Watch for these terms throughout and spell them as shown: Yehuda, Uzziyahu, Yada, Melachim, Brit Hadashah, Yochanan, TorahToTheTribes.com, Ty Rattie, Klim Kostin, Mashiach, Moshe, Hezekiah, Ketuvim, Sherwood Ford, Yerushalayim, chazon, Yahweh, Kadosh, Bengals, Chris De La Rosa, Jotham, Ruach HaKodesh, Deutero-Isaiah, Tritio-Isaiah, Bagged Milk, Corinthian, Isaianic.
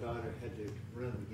daughter had to run.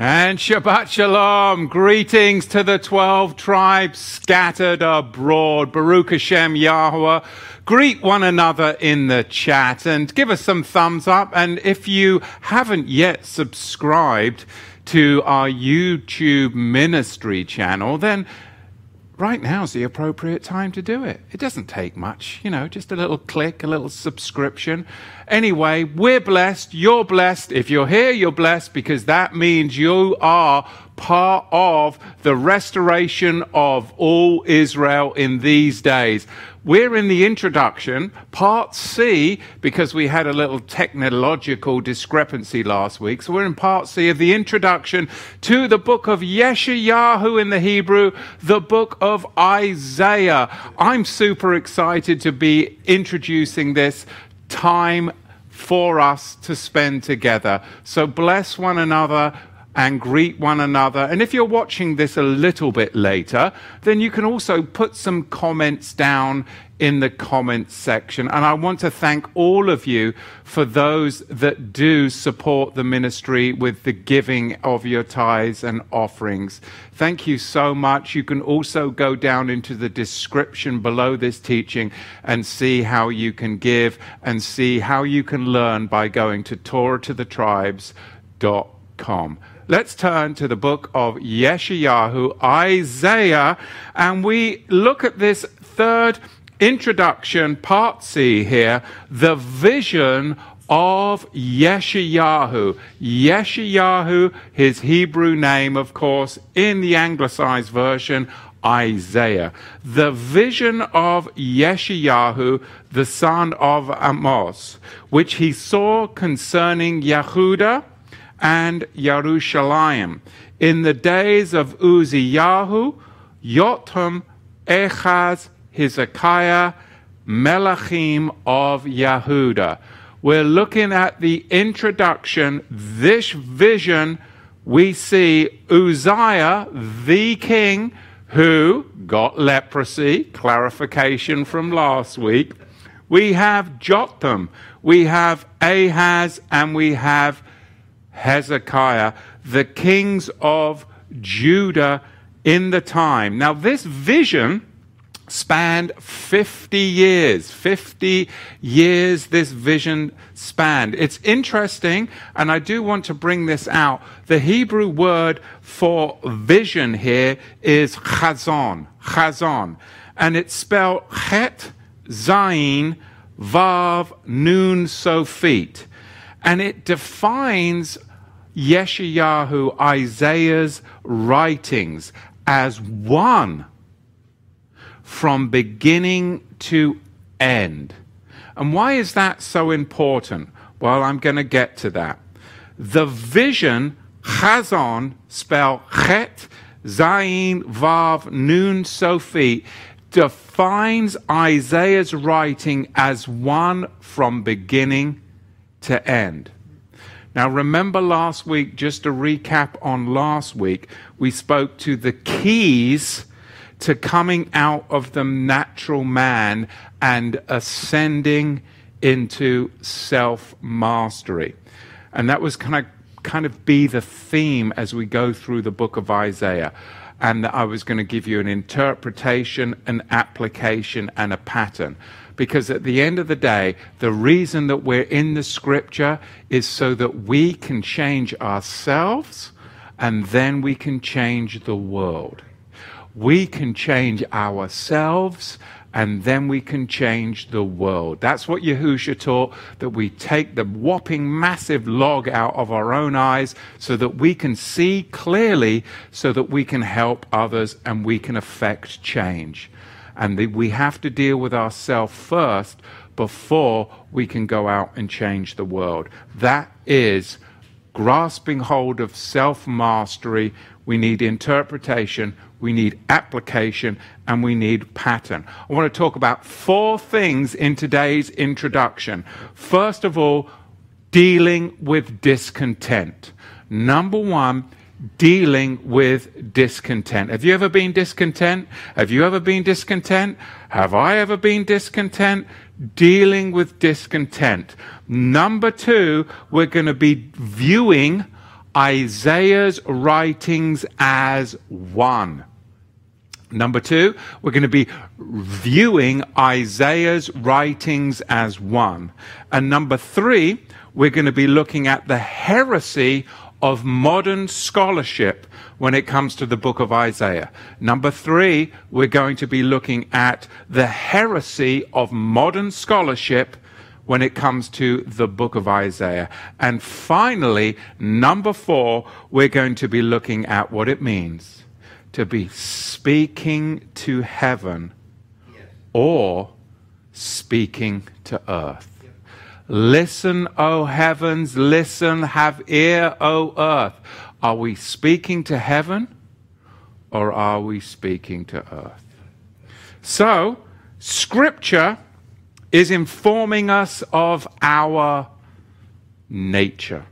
And Shabbat Shalom, greetings to the 12 tribes scattered abroad. Baruch Hashem, Yahuwah. Greet one another in the chat and give us some thumbs up. And if you haven't yet subscribed to our YouTube ministry channel, then right now is the appropriate time to do it. It doesn't take much, you know, just a little click, a little subscription. Anyway, we're blessed, you're blessed. If you're here, you're blessed, because that means you are part of the restoration of all Israel in these days. We're in the introduction, part C, because we had a little technological discrepancy last week. So we're in part C of the introduction to the book of Yeshayahu in the Hebrew, the book of Isaiah. I'm super excited to be introducing this time for us to spend together. So bless one another and greet one another. And if you're watching this a little bit later, then you can also put some comments down in the comments section. And I want to thank all of you for those that do support the ministry with the giving of your tithes and offerings. Thank you so much. You can also go down into the description below this teaching and see how you can give and see how you can learn by going to TorahToTheTribes.com. Let's turn to the book of Yeshayahu, Isaiah, and we look at this third introduction, part C here, the vision of Yeshayahu. Yeshayahu, his Hebrew name, of course, in the anglicized version, Isaiah. The vision of Yeshayahu, the son of Amos, which he saw concerning Yehuda and Yerushalayim in the days of Uzziyahu, Yotham, Ahaz, Hezekiah, Melachim of Yehuda. We're looking at the introduction, this vision. We see Uzziah, the king, who got leprosy, clarification from last week. We have Jotham, we have Ahaz, and we have Hezekiah, the kings of Judah in the time. Now, this vision spanned 50 years. 50 years this vision spanned. It's interesting, and I do want to bring this out. The Hebrew word for vision here is chazon, chazon, and it's spelled chet, zayin, vav, nun, sofit, and it defines Yeshayahu, Isaiah's writings, as one from beginning to end. And why is that so important? Well, I'm going to get to that. The vision, chazon, spell chet, zayin, vav, nun, sofit, defines Isaiah's writing as one from beginning to end. Now, remember last week, just to recap on last week, we spoke to the keys to coming out of the natural man and ascending into self-mastery. And that was kind of be the theme as we go through the book of Isaiah. And I was going to give you an interpretation, an application, and a pattern. Because at the end of the day, the reason that we're in the scripture is so that we can change ourselves, and then we can change the world. We can change ourselves, and then we can change the world. That's what Yahushua taught, that we take the whopping massive log out of our own eyes so that we can see clearly, so that we can help others and we can affect change. And we have to deal with ourselves first before we can go out and change the world. That is grasping hold of self-mastery we need interpretation, we need application, and we need pattern. I want to talk about four things in today's introduction. First of all, dealing with discontent. Number one, dealing with discontent. Have you ever been discontent? Have you ever been discontent? Have I ever been discontent? Dealing with discontent. Number two, we're going to be viewing Isaiah's writings as one. Number two, we're going to be viewing Isaiah's writings as one. And number three, we're going to be looking at the heresy of modern scholarship when it comes to the book of Isaiah. Number three, we're going to be looking at the heresy of modern scholarship when it comes to the book of Isaiah. And finally, number four, we're going to be looking at what it means to be speaking to heaven or speaking to earth. Listen, O heavens, listen, have ear, O earth. Are we speaking to heaven or are we speaking to earth? So, Scripture is informing us of our nature.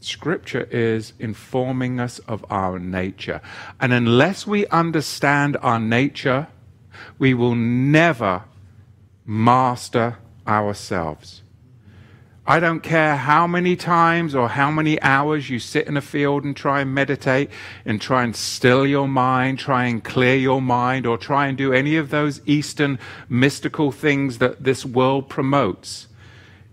Scripture is informing us of our nature. And unless we understand our nature, we will never master ourselves. I don't care how many times or how many hours you sit in a field and try and meditate and try and still your mind, try and clear your mind, or try and do any of those Eastern mystical things that this world promotes.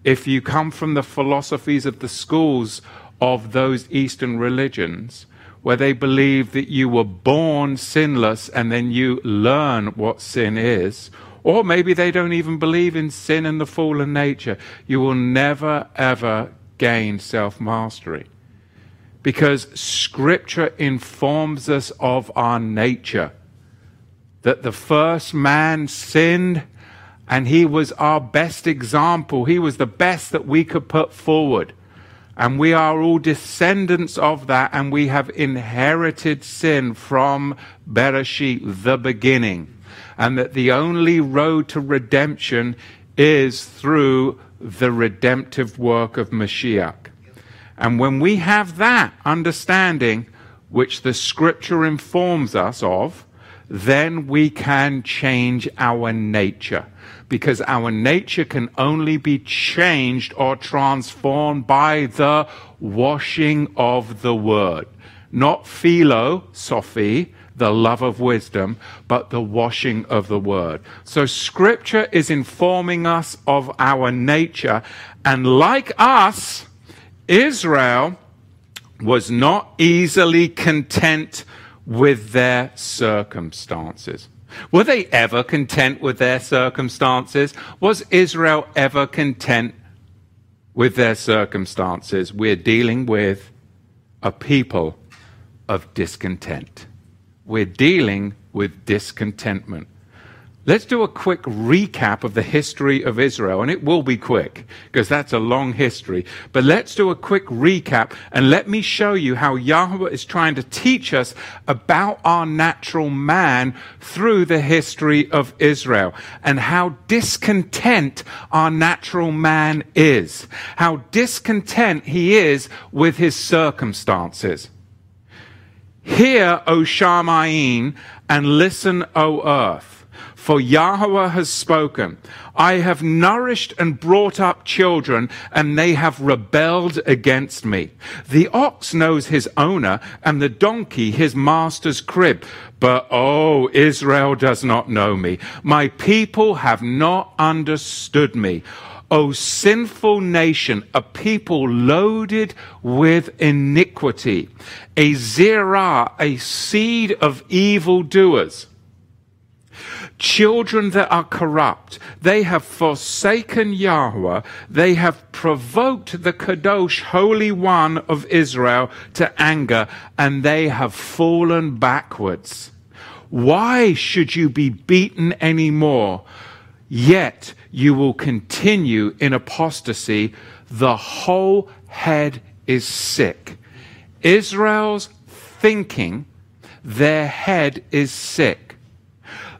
If you come from the philosophies of the schools of those Eastern religions, where they believe that you were born sinless and then you learn what sin is, or maybe they don't even believe in sin and the fallen nature, you will never, ever gain self-mastery. Because Scripture informs us of our nature. That the first man sinned, and he was our best example. He was the best that we could put forward. And we are all descendants of that, and we have inherited sin from Bereshit, the beginning. And that the only road to redemption is through the redemptive work of Mashiach. And when we have that understanding, which the Scripture informs us of, then we can change our nature. Because our nature can only be changed or transformed by the washing of the Word. Not philo, Sophie, the love of wisdom, but the washing of the Word. So Scripture is informing us of our nature. And like us, Israel was not easily content with their circumstances. Were they ever content with their circumstances? Was Israel ever content with their circumstances? We're dealing with a people of discontent. We're dealing with discontentment. Let's do a quick recap of the history of Israel, and it will be quick because that's a long history. But let's do a quick recap, and let me show you how Yahuwah is trying to teach us about our natural man through the history of Israel, and how discontent our natural man is, how discontent he is with his circumstances. Hear, O Shamayim, and listen, O earth, for Yahuwah has spoken. I have nourished and brought up children, and they have rebelled against me. The ox knows his owner, and the donkey his master's crib. But, oh, Israel does not know me. My people have not understood me. O sinful nation, a people loaded with iniquity, a zerah, a seed of evildoers, children that are corrupt. They have forsaken Yahuwah. They have provoked the Kadosh, Holy One of Israel, to anger, and they have fallen backwards. Why should you be beaten anymore? Yet you will continue in apostasy. The whole head is sick. Israel's thinking, their head is sick.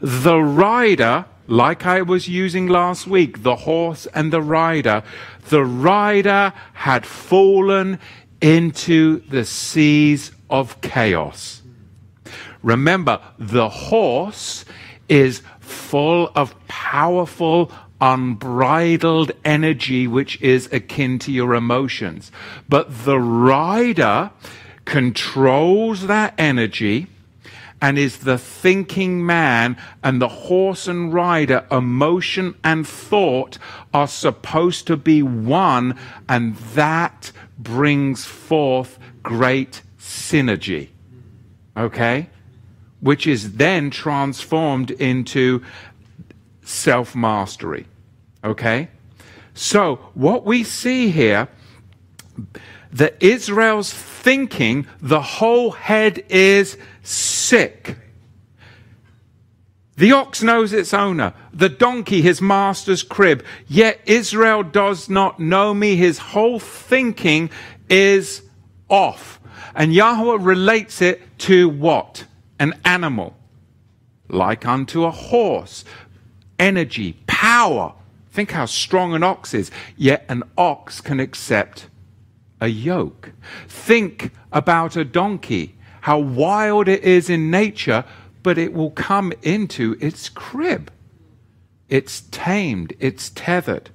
The rider, like I was using last week, the horse and the rider had fallen into the seas of chaos. Remember, the horse is full of powerful, unbridled energy, which is akin to your emotions. But the rider controls that energy and is the thinking man, and the horse and rider, emotion and thought, are supposed to be one, and that brings forth great synergy, okay? Which is then transformed into self-mastery, okay? So what we see here, that Israel's thinking, the whole head is sick. The ox knows its owner, the donkey his master's crib, yet Israel does not know me. His whole thinking is off. And Yahuwah relates it to what? An animal, like unto a horse. Energy, power. Think how strong an ox is, yet an ox can accept a yoke. Think about a donkey, how wild it is in nature, but it will come into its crib. It's tamed, it's tethered.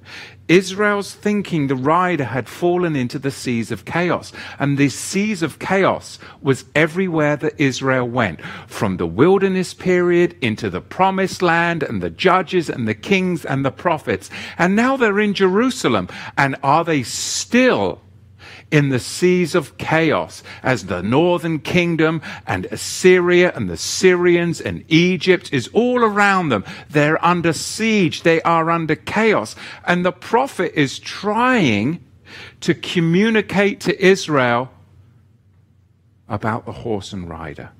Israel's thinking, the rider, had fallen into the seas of chaos. And this seas of chaos was everywhere that Israel went, from the wilderness period into the promised land and the judges and the kings and the prophets. And now they're in Jerusalem. And are they still in the seas of chaos, as the northern kingdom and Assyria and the Syrians and Egypt is all around them? They're under siege. They are under chaos. And the prophet is trying to communicate to Israel about the horse and rider,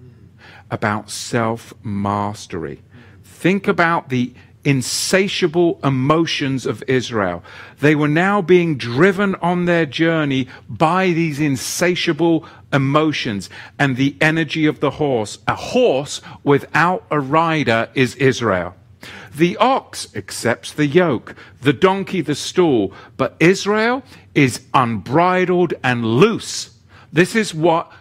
about self-mastery. Think about the insatiable emotions of Israel. They were now being driven on their journey by these insatiable emotions and the energy of the horse. A horse without a rider is Israel. The ox accepts the yoke, the donkey the stool, but Israel is unbridled and loose. This is what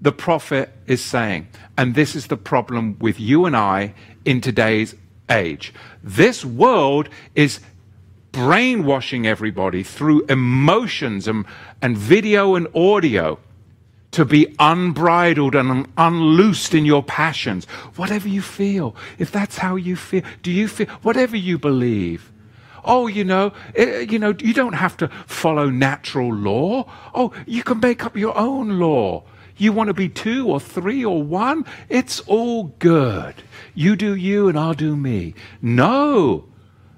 the prophet is saying, and this is the problem with you and I in today's age. This world is brainwashing everybody through emotions and video and audio to be unbridled and unloosed in your passions. Whatever you feel, if that's how you feel, do you feel, whatever you believe. Oh, you know, you don't have to follow natural law. Oh, you can make up your own law. You want to be two or three or one? It's all good. You do you and I'll do me. No,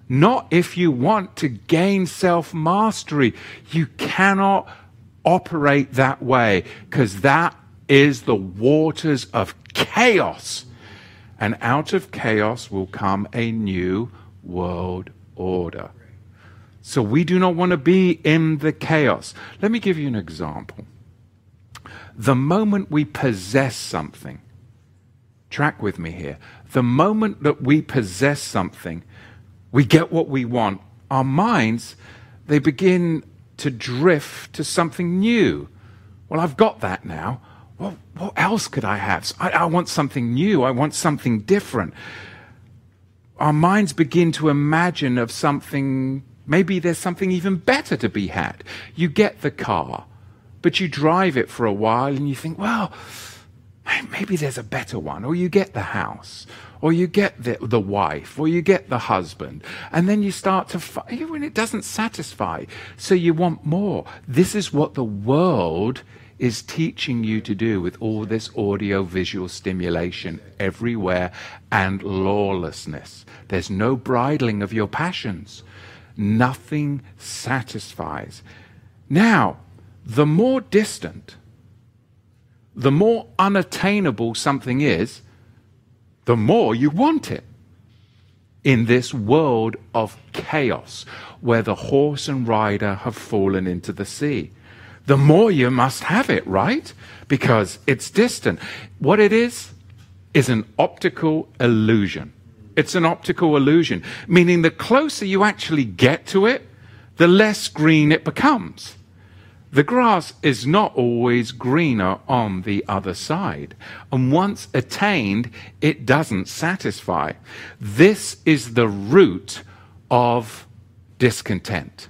not if you want to gain self-mastery. You cannot operate that way, because that is the waters of chaos. And out of chaos will come a new world order. So we do not want to be in the chaos. Let me give you an example. The moment we possess something, track with me here, the moment that we possess something, we get what we want, our minds, they begin to drift to something new. Well, I've got that now. Well, what else could I have? I want something new. I want something different. Our minds begin to imagine of something, maybe there's something even better to be had. You get the car, but you drive it for a while and you think, well, maybe there's a better one. Or you get the house, or you get the wife, or you get the husband. And then you start to fight when it doesn't satisfy. So you want more. This is what the world is teaching you to do with all this audio-visual stimulation everywhere and lawlessness. There's no bridling of your passions. Nothing satisfies. Now, the more distant, the more unattainable something is, the more you want it. In this world of chaos, where the horse and rider have fallen into the sea, the more you must have it, right? Because it's distant. What it is an optical illusion. It's an optical illusion, meaning the closer you actually get to it, the less green it becomes. The grass is not always greener on the other side. And once attained, it doesn't satisfy. This is the root of discontent.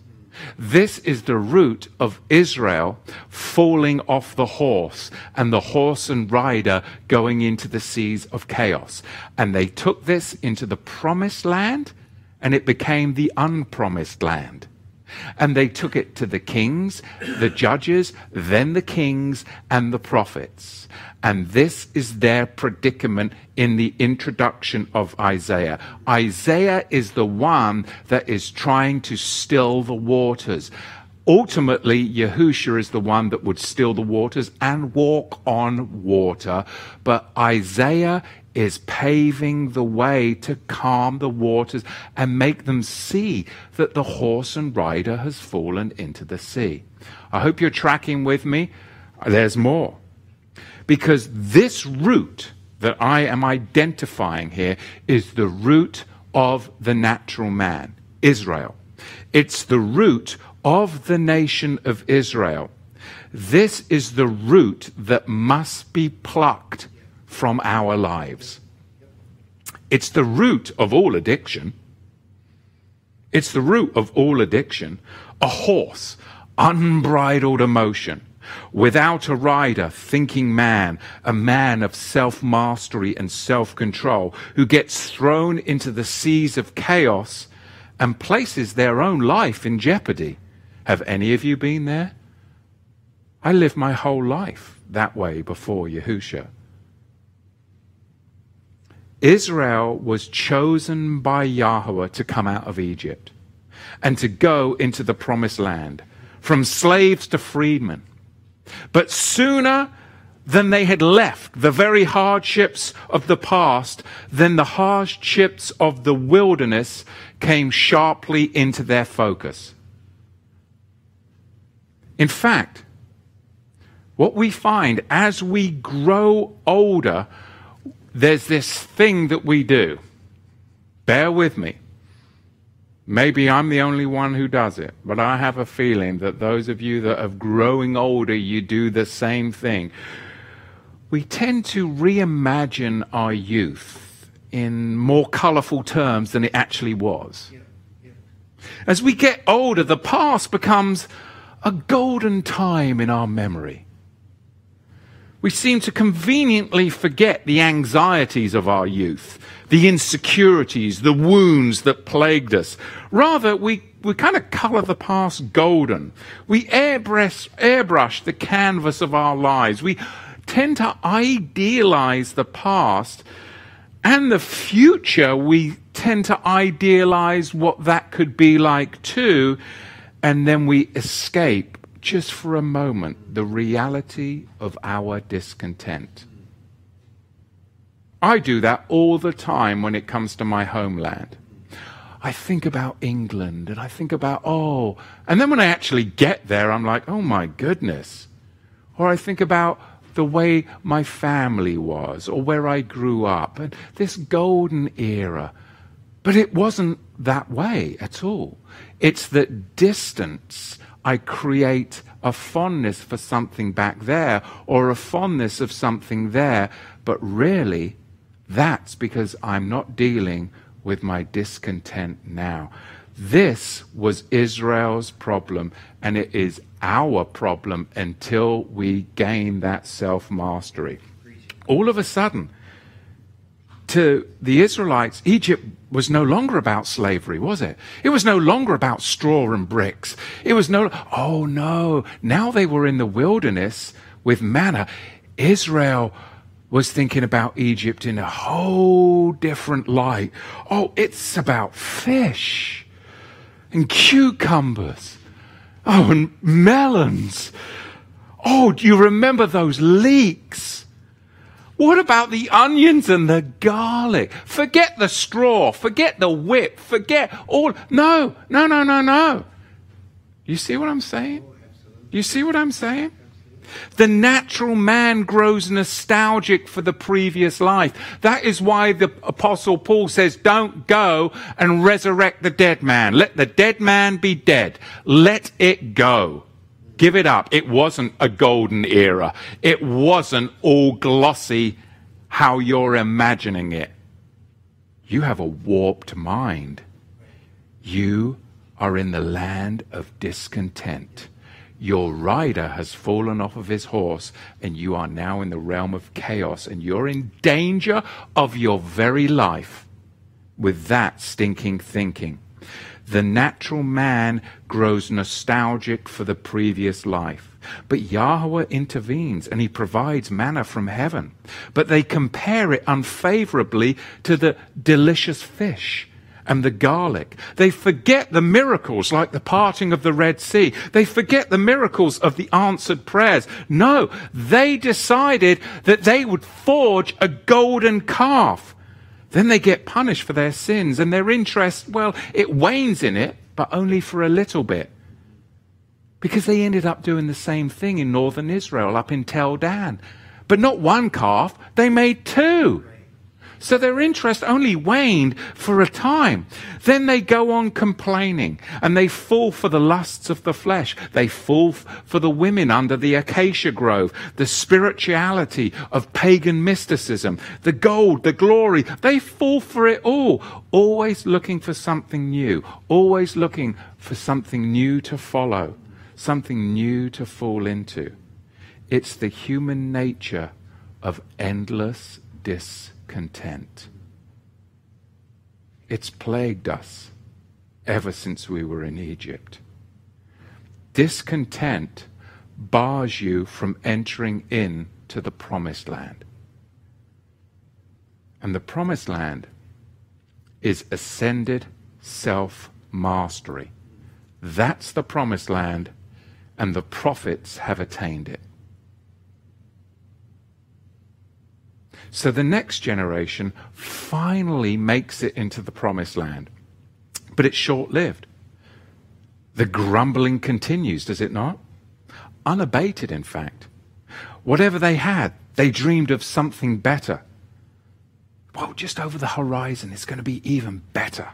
This is the root of Israel falling off the horse and the horse and rider going into the seas of chaos. And they took this into the promised land, and it became the unpromised land. And they took it to the kings, the judges, then the kings and the prophets. And this is their predicament in the introduction of Isaiah. Isaiah is the one that is trying to still the waters. Ultimately, Yahushua is the one that would still the waters and walk on water. But Isaiah is paving the way to calm the waters and make them see that the horse and rider has fallen into the sea. I hope you're tracking with me. There's more. Because this root that I am identifying here is the root of the natural man, Israel. It's the root of the nation of Israel. This is the root that must be plucked from our lives. It's the root of all addiction. It's the root of all addiction. A horse, unbridled emotion, without a rider, thinking man, a man of self-mastery and self-control, who gets thrown into the seas of chaos and places their own life in jeopardy. Have any of you been there? I lived my whole life that way before Yahushua. Israel was chosen by Yahuwah to come out of Egypt and to go into the promised land, from slaves to freedmen. But sooner than they had left the very hardships of the past, then the hardships of the wilderness came sharply into their focus. In fact, what we find as we grow older, there's this thing that we do. Bear with me. Maybe I'm the only one who does it, but I have a feeling that those of you that are growing older, you do the same thing. We tend to reimagine our youth in more colorful terms than it actually was. As we get older, the past becomes a golden time in our memory. We seem to conveniently forget the anxieties of our youth, the insecurities, the wounds that plagued us. Rather, we kind of color the past golden. We airbrush the canvas of our lives. We tend to idealize the past, and the future we tend to idealize what that could be like too, and then we escape just for a moment the reality of our discontent. I do that all the time when it comes to my homeland. I think about England and I think about, oh, and then when I actually get there, I'm like, oh my goodness. Or I think about the way my family was or where I grew up and this golden era. But it wasn't that way at all. It's that distance. I create a fondness for something back there or a fondness of something there. But really, that's because I'm not dealing with my discontent now. This was Israel's problem, and it is our problem until we gain that self-mastery. All of a sudden, to the Israelites, Egypt was no longer about slavery, was it? It was no longer about straw and bricks. It was no, oh no, now they were in the wilderness with manna. Israel was thinking about Egypt in a whole different light. Oh, it's about fish and cucumbers. Oh, and melons. Oh, do you remember those leeks? What about the onions and the garlic? Forget the straw, forget the whip, forget all. No, no, no, no, no. You see what I'm saying? You see what I'm saying? The natural man grows nostalgic for the previous life. That is why the Apostle Paul says, don't go and resurrect the dead man. Let the dead man be dead. Let it go. Give it up. It wasn't a golden era. It wasn't all glossy how you're imagining it. You have a warped mind. You are in the land of discontent. Your rider has fallen off of his horse, and you are now in the realm of chaos, and you're in danger of your very life with that stinking thinking. The natural man grows nostalgic for the previous life. But Yahuwah intervenes, and he provides manna from heaven. But they compare it unfavorably to the delicious fish and the garlic. They forget the miracles like the parting of the Red Sea. They forget the miracles of the answered prayers. No, they decided that they would forge a golden calf. Then they get punished for their sins, and their interest, well, it wanes in it, but only for a little bit. Because they ended up doing the same thing in northern Israel, up in Tel Dan. But not one calf, they made two. So their interest only waned for a time. Then they go on complaining, and they fall for the lusts of the flesh. They fall for the women under the acacia grove, the spirituality of pagan mysticism, the gold, the glory. They fall for it all, always looking for something new, always looking for something new to follow, something new to fall into. It's the human nature of endless discontent. It's plagued us ever since we were in Egypt. Discontent bars you from entering in to the promised land. And the promised land is ascended self-mastery. That's the promised land, and the prophets have attained it. So the next generation finally makes it into the promised land. But it's short-lived. The grumbling continues, does it not? Unabated, in fact. Whatever they had, they dreamed of something better. Well, just over the horizon, it's going to be even better.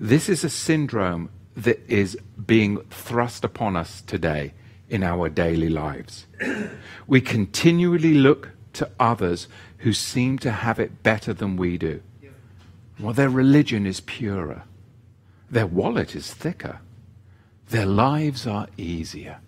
This is a syndrome that is being thrust upon us today in our daily lives. We continually look to others who seem to have it better than we do. Well, their religion is purer. Their wallet is thicker. Their lives are easier.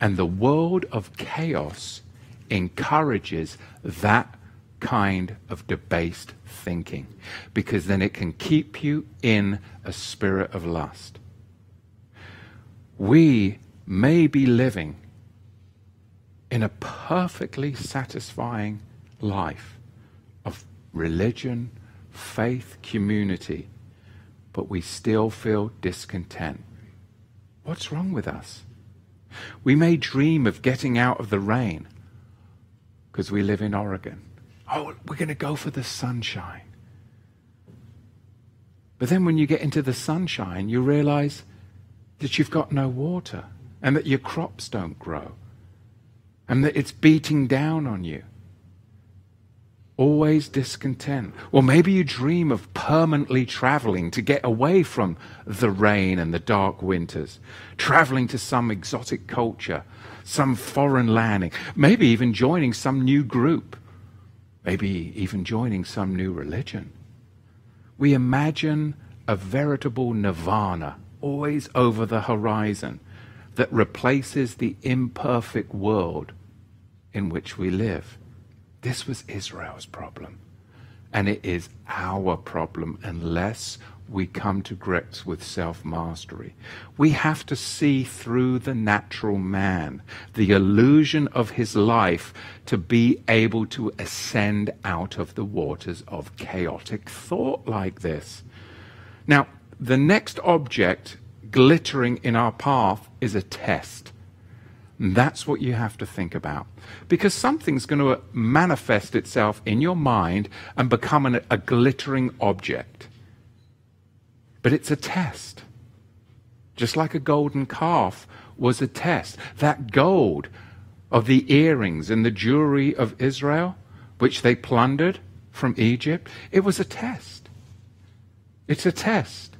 And the world of chaos encourages that kind of debased thinking, because then it can keep you in a spirit of lust. We may be living in a perfectly satisfying life of religion, faith, community, but we still feel discontent. What's wrong with us? We may dream of getting out of the rain because we live in Oregon. Oh, we're going to go for the sunshine. But then when you get into the sunshine, you realize that you've got no water and that your crops don't grow, and that it's beating down on you. Always discontent. Or maybe you dream of permanently traveling to get away from the rain and the dark winters, traveling to some exotic culture, some foreign landing, maybe even joining some new group, maybe even joining some new religion. We imagine a veritable nirvana, always over the horizon, that replaces the imperfect world in which we live. This was Israel's problem, and it is our problem unless we come to grips with self-mastery. We have to see through the natural man, the illusion of his life, to be able to ascend out of the waters of chaotic thought like this. Now, the next object glittering in our path is a test. And that's what you have to think about, because something's going to manifest itself in your mind and become a glittering object. But it's a test. Just like a golden calf was a test. That gold of the earrings and the jewelry of Israel, which they plundered from Egypt, it was a test. It's a test.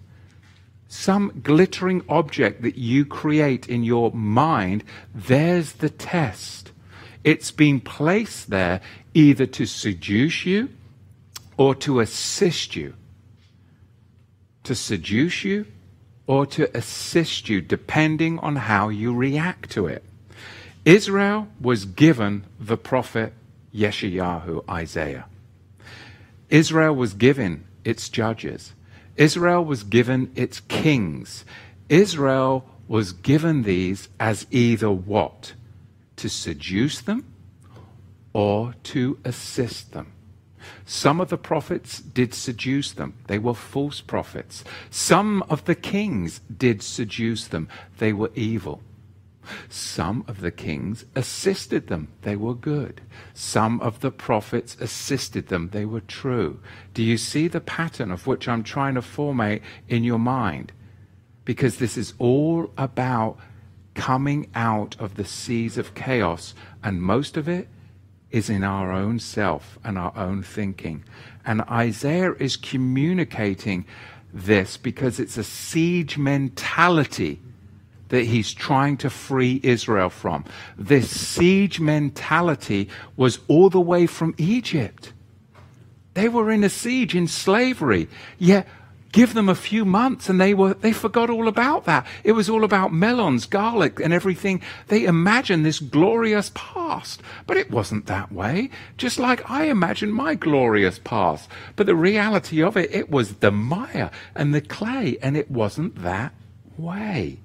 Some glittering object that you create in your mind, there's the test. It's been placed there either to seduce you or to assist you. To seduce you or to assist you, depending on how you react to it. Israel was given the prophet Yeshayahu, Isaiah. Israel was given its judges. Israel was given its kings. Israel was given these as either what? To seduce them or to assist them. Some of the prophets did seduce them. They were false prophets. Some of the kings did seduce them. They were evil. Some of the kings assisted them. They were good. Some of the prophets assisted them. They were true. Do you see the pattern of which I'm trying to formate in your mind? Because this is all about coming out of the seas of chaos, and most of it is in our own self and our own thinking. And Isaiah is communicating this because it's a siege mentality that he's trying to free Israel from. This siege mentality was all the way from Egypt. They were in a siege, in slavery. Yet give them a few months and they forgot all about that. It was all about melons, garlic and everything. They imagined this glorious past, but it wasn't that way. Just like I imagined my glorious past. But the reality of it, it was the mire and the clay, and it wasn't that way.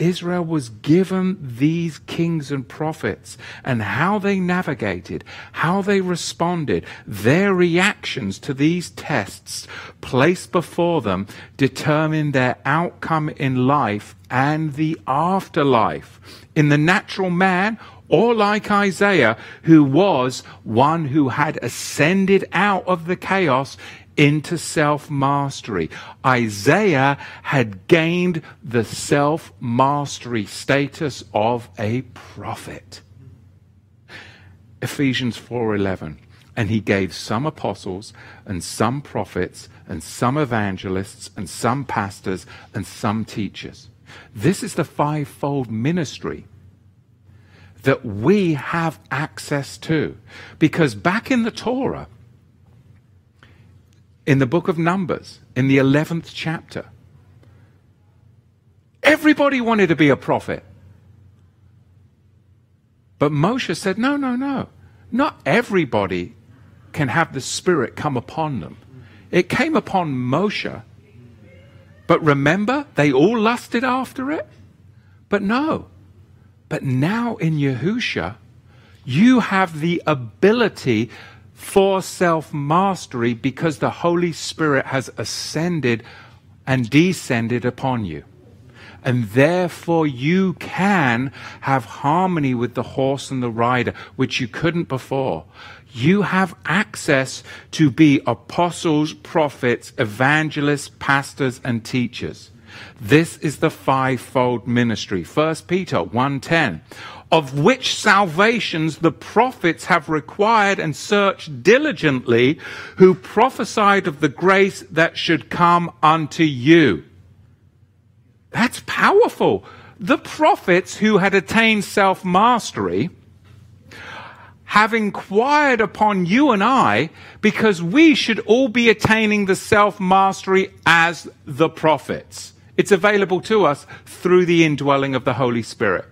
Israel was given these kings and prophets, and how they navigated, how they responded, their reactions to these tests placed before them determined their outcome in life and the afterlife. In the natural man, or like Isaiah, who was one who had ascended out of the chaos into self-mastery. Isaiah had gained the self-mastery status of a prophet. Ephesians 4:11, and he gave some apostles and some prophets and some evangelists and some pastors and some teachers. This is the fivefold ministry that we have access to, because back in the Torah, in the book of Numbers, in the 11th chapter, everybody wanted to be a prophet. But Moshe said, no, no, no. Not everybody can have the Spirit come upon them. It came upon Moshe. But remember, they all lusted after it. But no. But now in Yahushua, you have the ability for self-mastery, because the Holy Spirit has ascended and descended upon you. And therefore you can have harmony with the horse and the rider, which you couldn't before. You have access to be apostles, prophets, evangelists, pastors, and teachers. This is the fivefold ministry. 1 Peter 1:10. Of which salvations the prophets have required and searched diligently, who prophesied of the grace that should come unto you. That's powerful. The prophets who had attained self-mastery have inquired upon you and I, because we should all be attaining the self-mastery as the prophets. It's available to us through the indwelling of the Holy Spirit.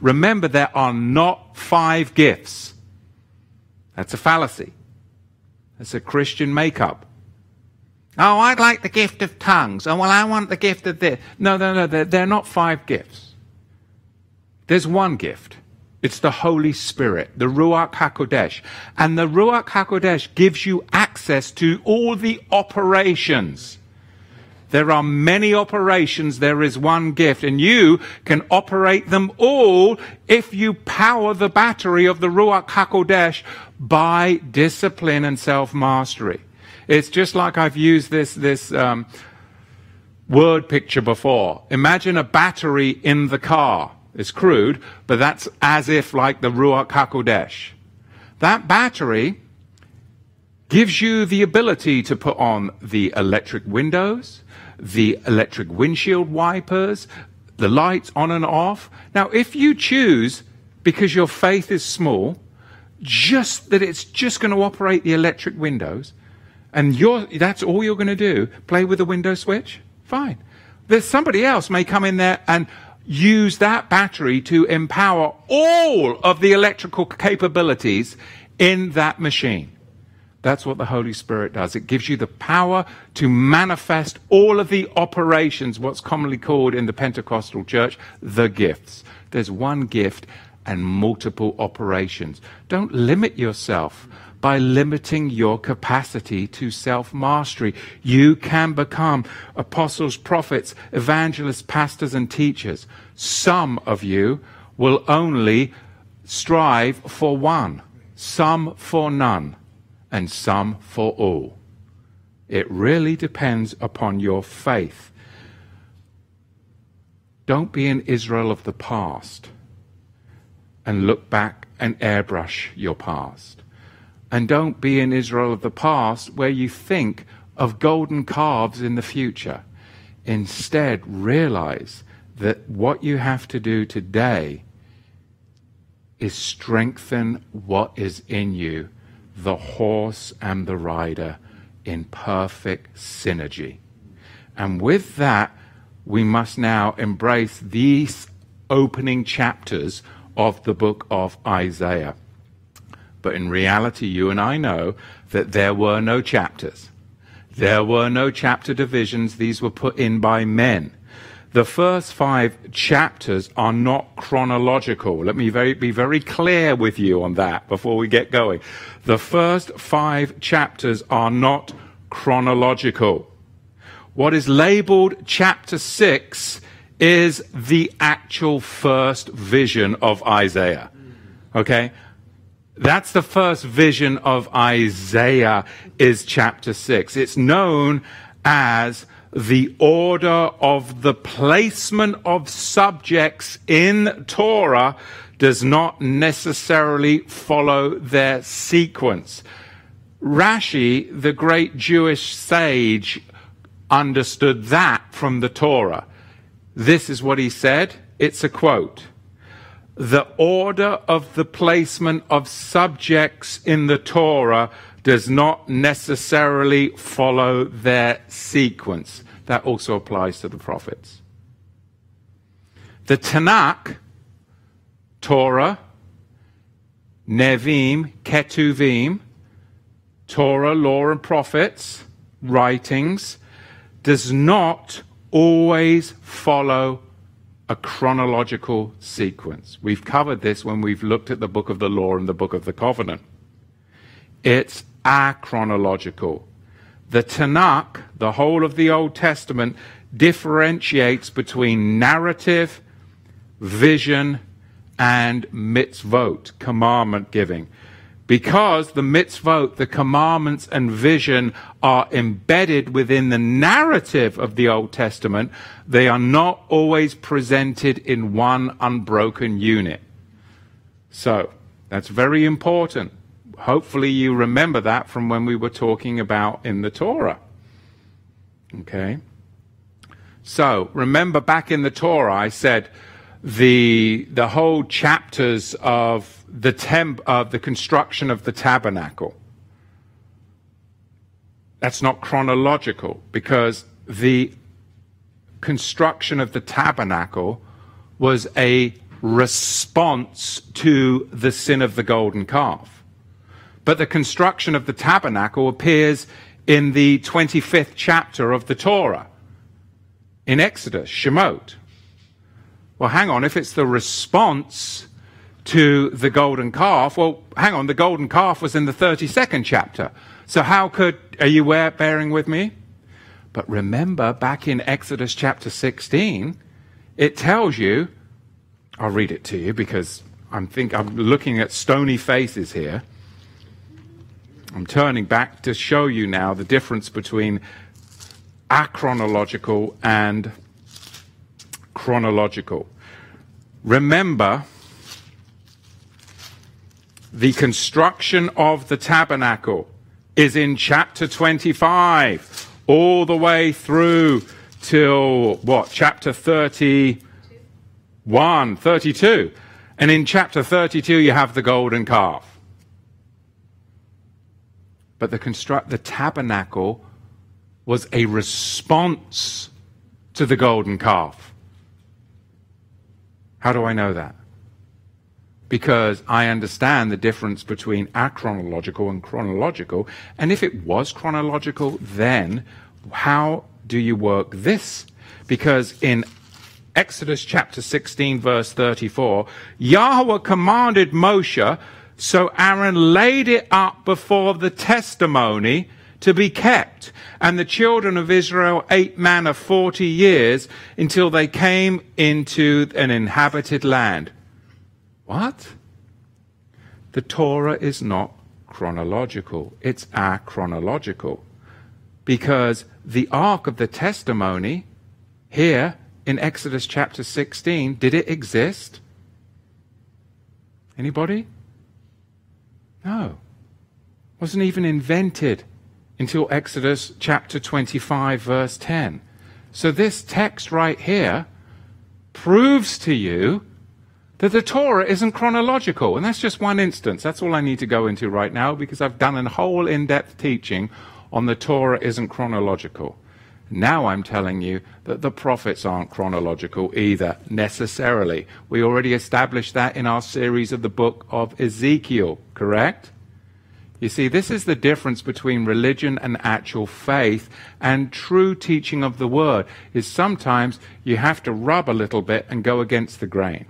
Remember, there are not five gifts. That's a fallacy. That's a Christian makeup. Oh, I'd like the gift of tongues. Oh, well, I want the gift of this. No, no, no, they're not five gifts. There's one gift. It's the Holy Spirit, the Ruach HaKodesh. And the Ruach HaKodesh gives you access to all the operations. There are many operations, there is one gift, and you can operate them all if you power the battery of the Ruach HaKodesh by discipline and self-mastery. It's just like I've used this word picture before. Imagine a battery in the car. It's crude, but that's as if like the Ruach HaKodesh. That battery gives you the ability to put on the electric windows, the electric windshield wipers, the lights on and off. Now, if you choose, because your faith is small, just that it's just going to operate the electric windows, and that's all you're going to do, play with the window switch, fine. There's somebody else may come in there and use that battery to empower all of the electrical capabilities in that machine. That's what the Holy Spirit does. It gives you the power to manifest all of the operations, what's commonly called in the Pentecostal church, the gifts. There's one gift and multiple operations. Don't limit yourself by limiting your capacity to self-mastery. You can become apostles, prophets, evangelists, pastors, and teachers. Some of you will only strive for one, some for none, and some for all. It really depends upon your faith. Don't be an Israel of the past and look back and airbrush your past. And don't be an Israel of the past where you think of golden calves in the future. Instead, realize that what you have to do today is strengthen what is in you, the horse and the rider in perfect synergy. And with that, we must now embrace these opening chapters of the book of Isaiah. But in reality, you and I know that there were no chapters. There were no chapter divisions. These were put in by men. The first 5 chapters are not chronological. Let me be very clear with you on that before we get going. The first 5 chapters are not chronological. What is labeled chapter 6 is the actual first vision of Isaiah. Okay? That's the first vision of Isaiah is chapter 6. It's known as the order of the placement of subjects in Torah does not necessarily follow their sequence. Rashi, the great Jewish sage, understood that from the Torah. This is what he said. It's a quote. The order of the placement of subjects in the Torah does not necessarily follow their sequence. That also applies to the prophets. The Tanakh, Torah, Nevim, Ketuvim, Torah, Law and Prophets, writings, does not always follow a chronological sequence. We've covered this when we've looked at the Book of the Law and the Book of the Covenant. It's achronological. The Tanakh, the whole of the Old Testament, differentiates between narrative, vision, and mitzvot, commandment giving. Because the mitzvot, the commandments and vision are embedded within the narrative of the Old Testament, they are not always presented in one unbroken unit. So, that's very important. Hopefully you remember that from when we were talking about in the Torah. Okay? So, remember back in the Torah, I said the whole chapters of the construction of the tabernacle. That's not chronological, because the construction of the tabernacle was a response to the sin of the golden calf. But the construction of the tabernacle appears in the 25th chapter of the Torah, in Exodus, Shemot. Well, hang on, if it's the response to the golden calf, well, hang on, the golden calf was in the 32nd chapter. So are you bearing with me? But remember, back in Exodus chapter 16, it tells you, I'll read it to you because I'm looking at stony faces here. I'm turning back to show you now the difference between achronological and chronological. Remember, the construction of the tabernacle is in chapter 25, all the way through till, what, chapter 31, 32. And in chapter 32, you have the golden calf. But the tabernacle was a response to the golden calf. How do I know that? Because I understand the difference between achronological and chronological. And if it was chronological, then how do you work this? Because in Exodus chapter 16, verse 34, Yahweh commanded Moshe, so Aaron laid it up before the testimony to be kept. And the children of Israel ate manna 40 years until they came into an inhabited land. What? The Torah is not chronological. It's achronological. Because the Ark of the Testimony here in Exodus chapter 16, did it exist? Anybody? No. It wasn't even invented until Exodus chapter 25, verse 10. So this text right here proves to you that the Torah isn't chronological. And that's just one instance. That's all I need to go into right now, because I've done a whole in-depth teaching on the Torah isn't chronological. Now I'm telling you that the prophets aren't chronological either, necessarily. We already established that in our series of the book of Ezekiel, correct? You see, this is the difference between religion and actual faith, and true teaching of the word is sometimes you have to rub a little bit and go against the grain.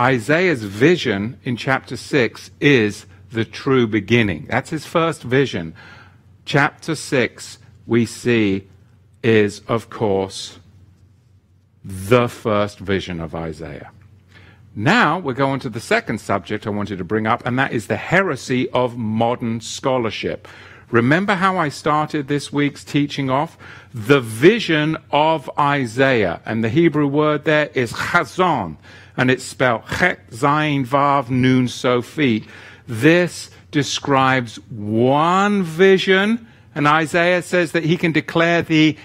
Isaiah's vision in chapter 6 is the true beginning. That's his first vision. Chapter 6, we see, is, of course, the first vision of Isaiah. Now we're going to the second subject I wanted to bring up, and that is the heresy of modern scholarship. Remember how I started this week's teaching off? The vision of Isaiah, and the Hebrew word there is chazon, and it's spelled chet, zayin, vav, nun, sofit. This describes one vision, and Isaiah says that he can declare the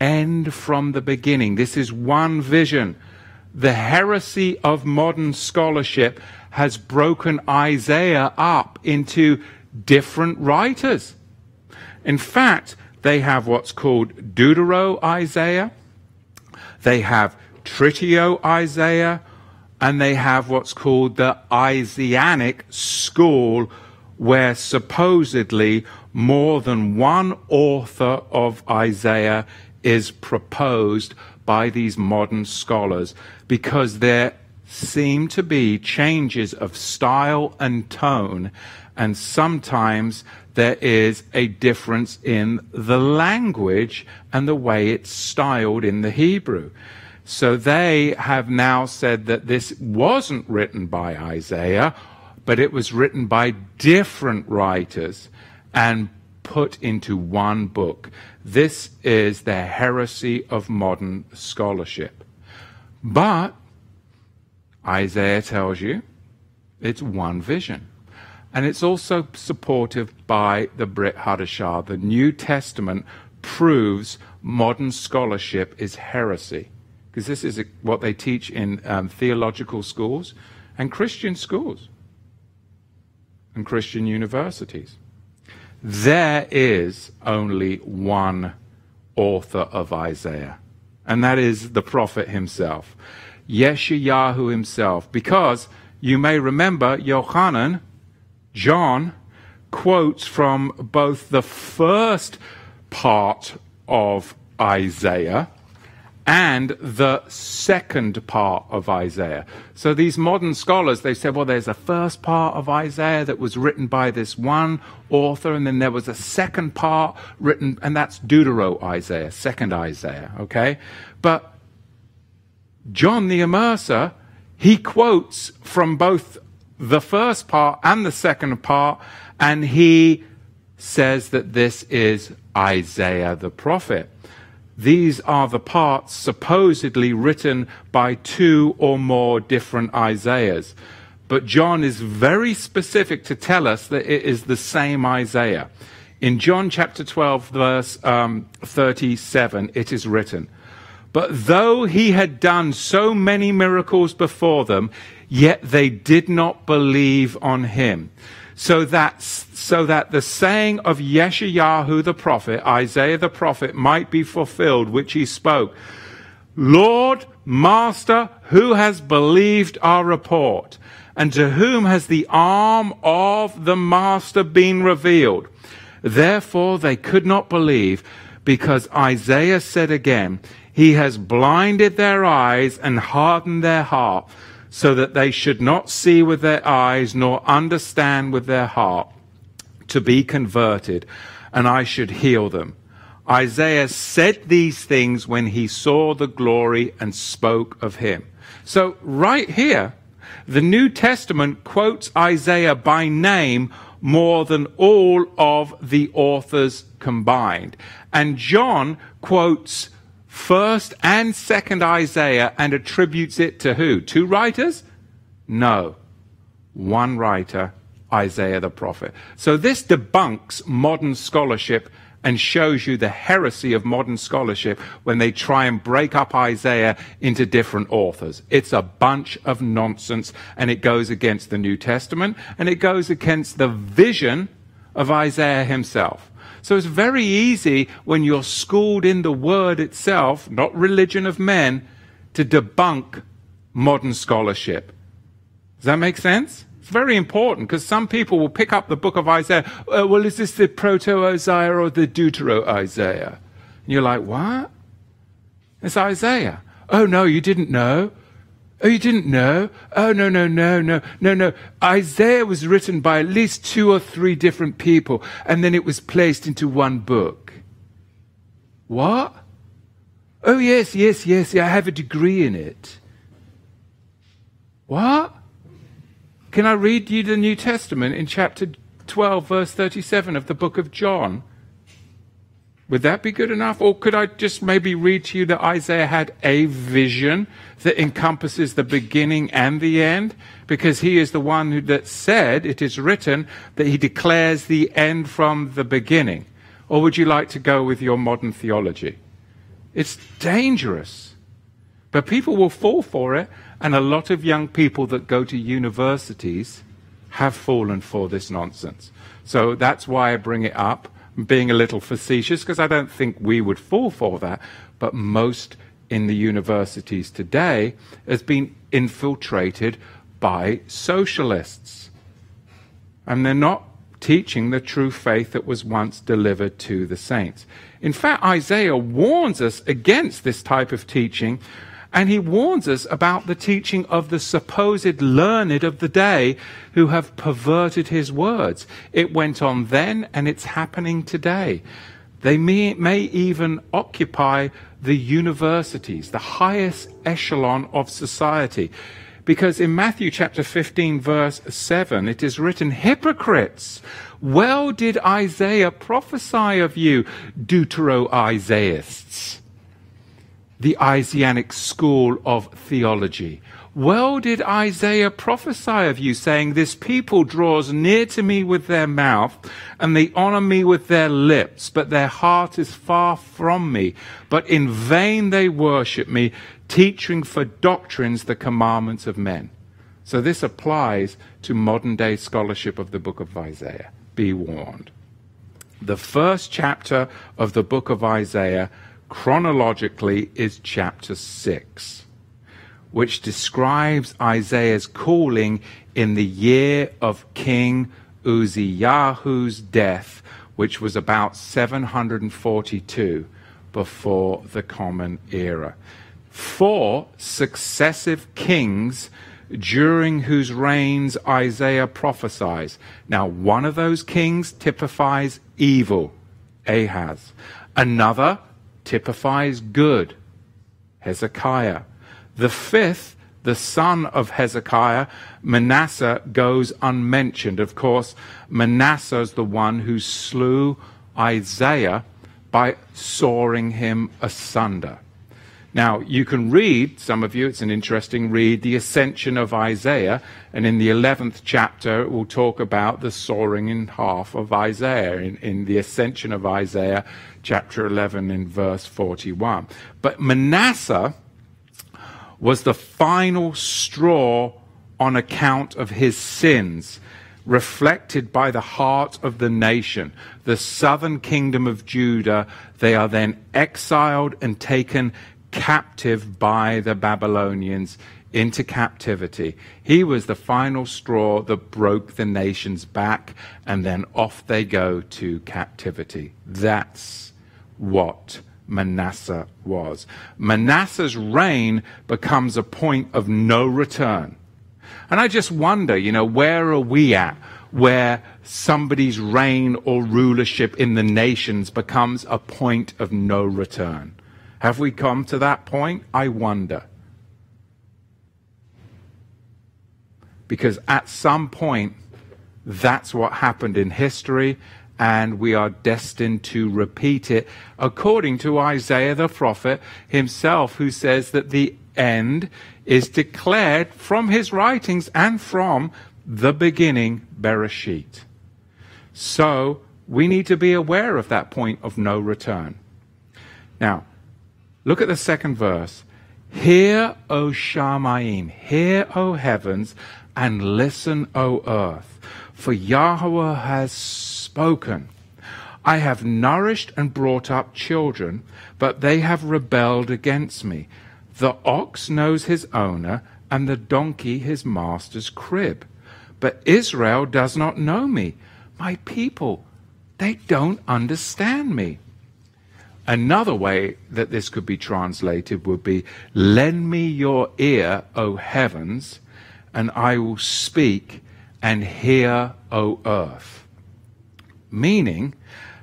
end from the beginning. This is one vision. The heresy of modern scholarship has broken Isaiah up into different writers. In fact, they have what's called Deutero-Isaiah, they have Tritio-Isaiah, and they have what's called the Isaianic school, where supposedly more than one author of Isaiah is proposed by these modern scholars, because there seem to be changes of style and tone, and sometimes there is a difference in the language and the way it's styled in the Hebrew. So they have now said that this wasn't written by Isaiah, but it was written by different writers and put into one book. This is the heresy of modern scholarship. But Isaiah tells you it's one vision. And it's also supported by the Brit Hadashah. The New Testament proves modern scholarship is heresy, because this is what they teach in theological schools and Christian schools and Christian universities. There is only one author of Isaiah, and that is the prophet himself, Yeshayahu himself, because you may remember Yochanan, John, quotes from both the first part of Isaiah and the second part of Isaiah. So these modern scholars, they said, well, there's a first part of Isaiah that was written by this one author, and then there was a second part written, and that's Deutero-Isaiah, second Isaiah, okay? But John the Immerser, he quotes from both the first part and the second part, and he says that this is Isaiah the prophet. These are the parts supposedly written by two or more different Isaiahs. But John is very specific to tell us that it is the same Isaiah. In John chapter 12, verse 37, it is written, "But though he had done so many miracles before them, yet they did not believe on him." So that the saying of Yeshayahu the prophet, Isaiah the prophet, might be fulfilled, which he spoke, "Lord, Master, who has believed our report? And to whom has the arm of the Master been revealed?" Therefore they could not believe, because Isaiah said again, "He has blinded their eyes and hardened their heart, so that they should not see with their eyes, nor understand with their heart, to be converted, and I should heal them." Isaiah said these things when he saw the glory and spoke of him. So right here, the New Testament quotes Isaiah by name more than all of the authors combined. And John quotes First and Second Isaiah and attributes it to who? Two writers? No. One writer, Isaiah the prophet. So this debunks modern scholarship and shows you the heresy of modern scholarship when they try and break up Isaiah into different authors. It's a bunch of nonsense, and it goes against the New Testament, and it goes against the vision of Isaiah himself. So it's very easy when you're schooled in the word itself, not religion of men, to debunk modern scholarship. Does that make sense? It's very important, because some people will pick up the book of Isaiah. Well, is this the Proto-Isaiah or the Deutero-Isaiah? And you're like, what? It's Isaiah. Oh, no, you didn't know. Oh, you didn't know? Oh, no. Isaiah was written by at least two or three different people, and then it was placed into one book. What? Oh, yes, I have a degree in it. What? Can I read you the New Testament in chapter 12, verse 37 of the book of John? Would that be good enough? Or could I just maybe read to you that Isaiah had a vision that encompasses the beginning and the end? Because he is the one who that said, it is written, that he declares the end from the beginning. Or would you like to go with your modern theology? It's dangerous. But people will fall for it. And a lot of young people that go to universities have fallen for this nonsense. So that's why I bring it up. Being a little facetious, because I don't think we would fall for that, but most in the universities today has been infiltrated by socialists, and they're not teaching the true faith that was once delivered to the saints. In fact, Isaiah warns us against this type of teaching, and he warns us about the teaching of the supposed learned of the day who have perverted his words. It went on then, and it's happening today. They may even occupy the universities, the highest echelon of society. Because in Matthew chapter 15, verse 7, it is written, "Hypocrites, well did Isaiah prophesy of you, Deutero-Isaiasts." The Isaianic school of theology. "Well did Isaiah prophesy of you, saying, this people draws near to me with their mouth, and they honor me with their lips, but their heart is far from me. But in vain they worship me, teaching for doctrines the commandments of men." So this applies to modern day scholarship of the book of Isaiah. Be warned. The first chapter of the book of Isaiah chronologically is chapter 6, which describes Isaiah's calling in the year of King Uzziyahu's death, which was about 742 before the Common Era. 4 successive kings during whose reigns Isaiah prophesies. Now, one of those kings typifies evil, Ahaz. Another typifies good, Hezekiah. The fifth the son of Hezekiah, Manasseh, goes unmentioned. Of course, Manasseh is the one who slew Isaiah by sawing him asunder. Now, you can read, some of you, it's an interesting read, the Ascension of Isaiah, and in the 11th chapter, it will talk about the sawing in half of Isaiah, in the Ascension of Isaiah, chapter 11, in verse 41. But Manasseh was the final straw on account of his sins, reflected by the heart of the nation, the southern kingdom of Judah. They are then exiled and taken captive by the Babylonians into captivity. He was the final straw that broke the nation's back, and then off they go to captivity. That's what Manasseh was. Manasseh's reign becomes a point of no return. And I just wonder, you know, where are we at where somebody's reign or rulership in the nations becomes a point of no return? Have we come to that point? I wonder. Because at some point, that's what happened in history, and we are destined to repeat it, according to Isaiah the prophet himself, who says that the end is declared from his writings and from the beginning, Bereshit. So we need to be aware of that point of no return. Now, look at the second verse. Hear, O Shamayim, hear, O heavens, and listen, O earth, for Yahuwah has spoken. I have nourished and brought up children, but they have rebelled against me. The ox knows his owner, and the donkey his master's crib. But Israel does not know me. My people, they don't understand me. Another way that this could be translated would be, lend me your ear, O heavens, and I will speak, and hear, O earth. Meaning,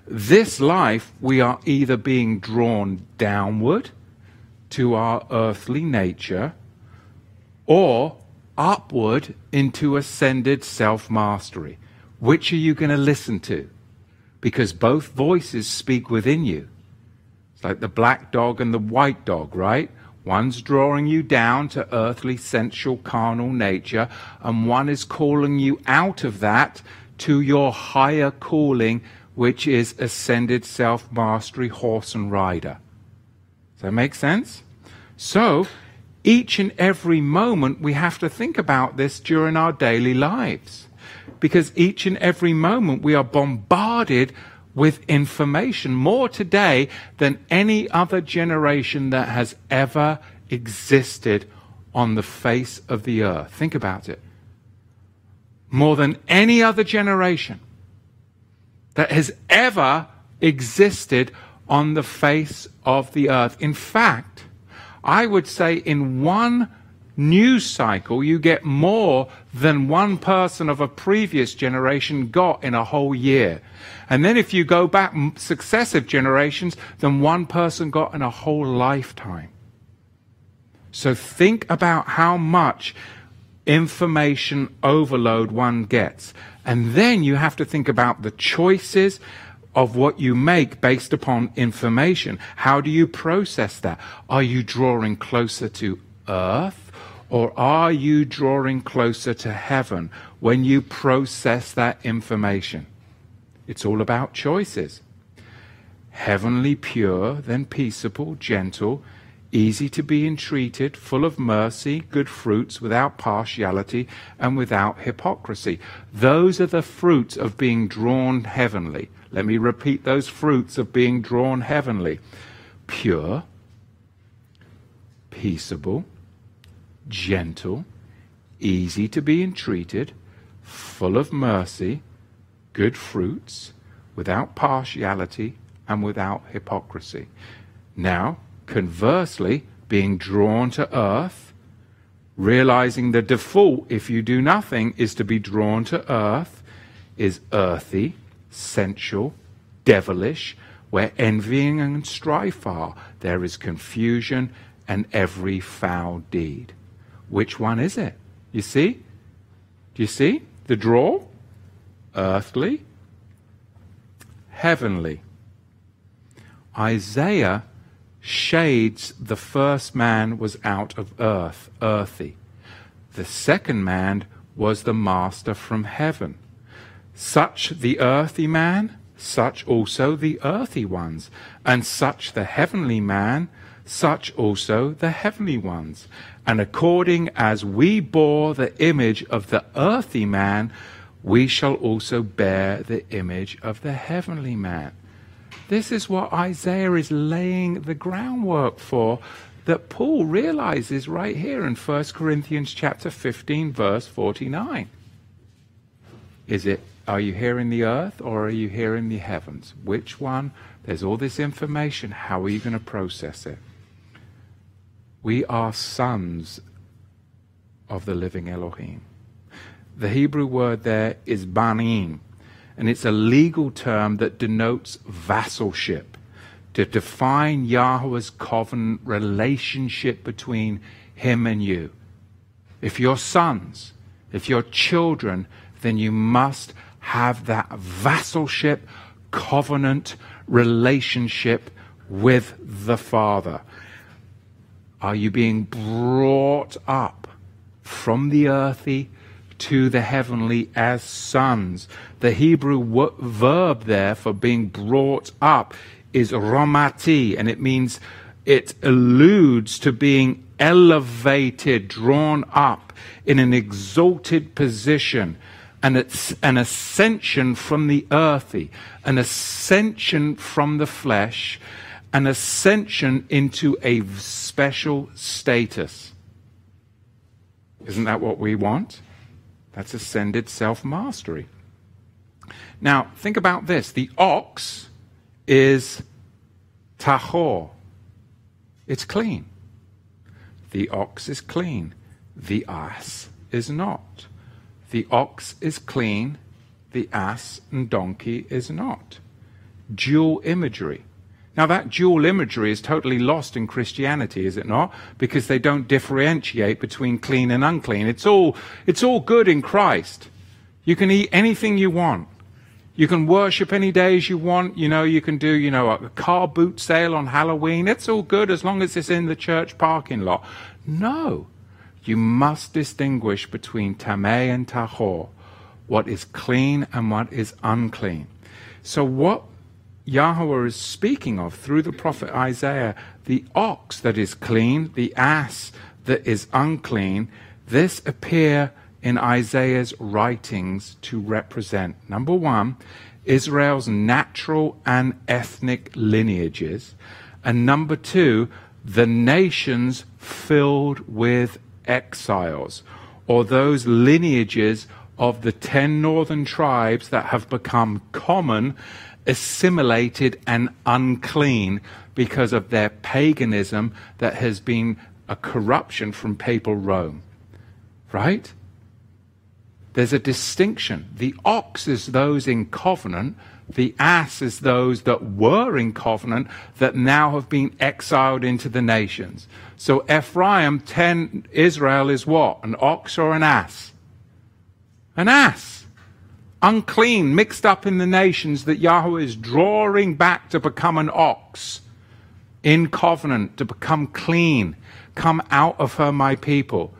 this life we are either being drawn downward to our earthly nature, or upward into ascended self-mastery. Which are you going to listen to? Because both voices speak within you. It's like the black dog and the white dog, right? One's drawing you down to earthly, sensual, carnal nature, and one is calling you out of that to your higher calling, which is ascended self-mastery, horse and rider. Does that make sense? So, each and every moment we have to think about this during our daily lives, because each and every moment we are bombarded with information, more today than any other generation that has ever existed on the face of the earth. Think about it. More than any other generation that has ever existed on the face of the earth. In fact, I would say in one news cycle, you get more than one person of a previous generation got in a whole year. And then if you go back successive generations, then one person got in a whole lifetime. So think about how much information overload one gets. And then you have to think about the choices of what you make based upon information. How do you process that? Are you drawing closer to earth? Or are you drawing closer to heaven when you process that information? It's all about choices. Heavenly, pure, then peaceable, gentle, easy to be entreated, full of mercy, good fruits, without partiality, and without hypocrisy. Those are the fruits of being drawn heavenly. Let me repeat those fruits of being drawn heavenly. Pure, peaceable, gentle, easy to be entreated, full of mercy, good fruits, without partiality and without hypocrisy. Now, conversely, being drawn to earth, realizing the default, if you do nothing, is to be drawn to earth, is earthy, sensual, devilish, where envying and strife are. There is confusion and every foul deed. Which one is it? You see? Do you see the draw? Earthly, heavenly. Isaiah shades the first man was out of earth, earthy. The second man was the master from heaven. Such the earthy man, such also the earthy ones, and such the heavenly man, such also the heavenly ones. And according as we bore the image of the earthy man, we shall also bear the image of the heavenly man. This is what Isaiah is laying the groundwork for, that Paul realizes right here in 1 Corinthians chapter 15, verse 49. Is it, are you here in the earth or are you here in the heavens? Which one? There's all this information. How are you going to process it? We are sons of the living Elohim. The Hebrew word there is banim, and it's a legal term that denotes vassalship, to define Yahuwah's covenant relationship between him and you. If you're sons, if you're children, then you must have that vassalship, covenant relationship with the Father. Are you being brought up from the earthy to the heavenly as sons? The Hebrew verb there for being brought up is romati, and it means, it alludes to being elevated, drawn up in an exalted position, and it's an ascension from the earthy, an ascension from the flesh, an ascension into a special status. Isn't that what we want? That's ascended self-mastery. Now, think about this. The ox is tahor. It's clean. The ox is clean. The ass is not. The ox is clean. The ass and donkey is not. Dual imagery. Now, that dual imagery is totally lost in Christianity, is it not? Because they don't differentiate between clean and unclean. It's all good in Christ. You can eat anything you want. You can worship any days you want. You know, you can do, you know, a car boot sale on Halloween. It's all good as long as it's in the church parking lot. No, you must distinguish between tamei and tahor, what is clean and what is unclean. So what Yahuwah is speaking of through the prophet Isaiah, the ox that is clean, the ass that is unclean, this appear in Isaiah's writings to represent, number one, Israel's natural and ethnic lineages, and number two, the nations filled with exiles, or those lineages of the 10 northern tribes that have become common, assimilated, and unclean because of their paganism that has been a corruption from papal Rome, right? There's a distinction. The ox is those in covenant. The ass is those that were in covenant that now have been exiled into the nations. So Ephraim, 10, Israel is what? An ox or an ass? An ass. Unclean, mixed up in the nations that Yahuwah is drawing back to become an ox in covenant, to become clean. Come out of her, my people.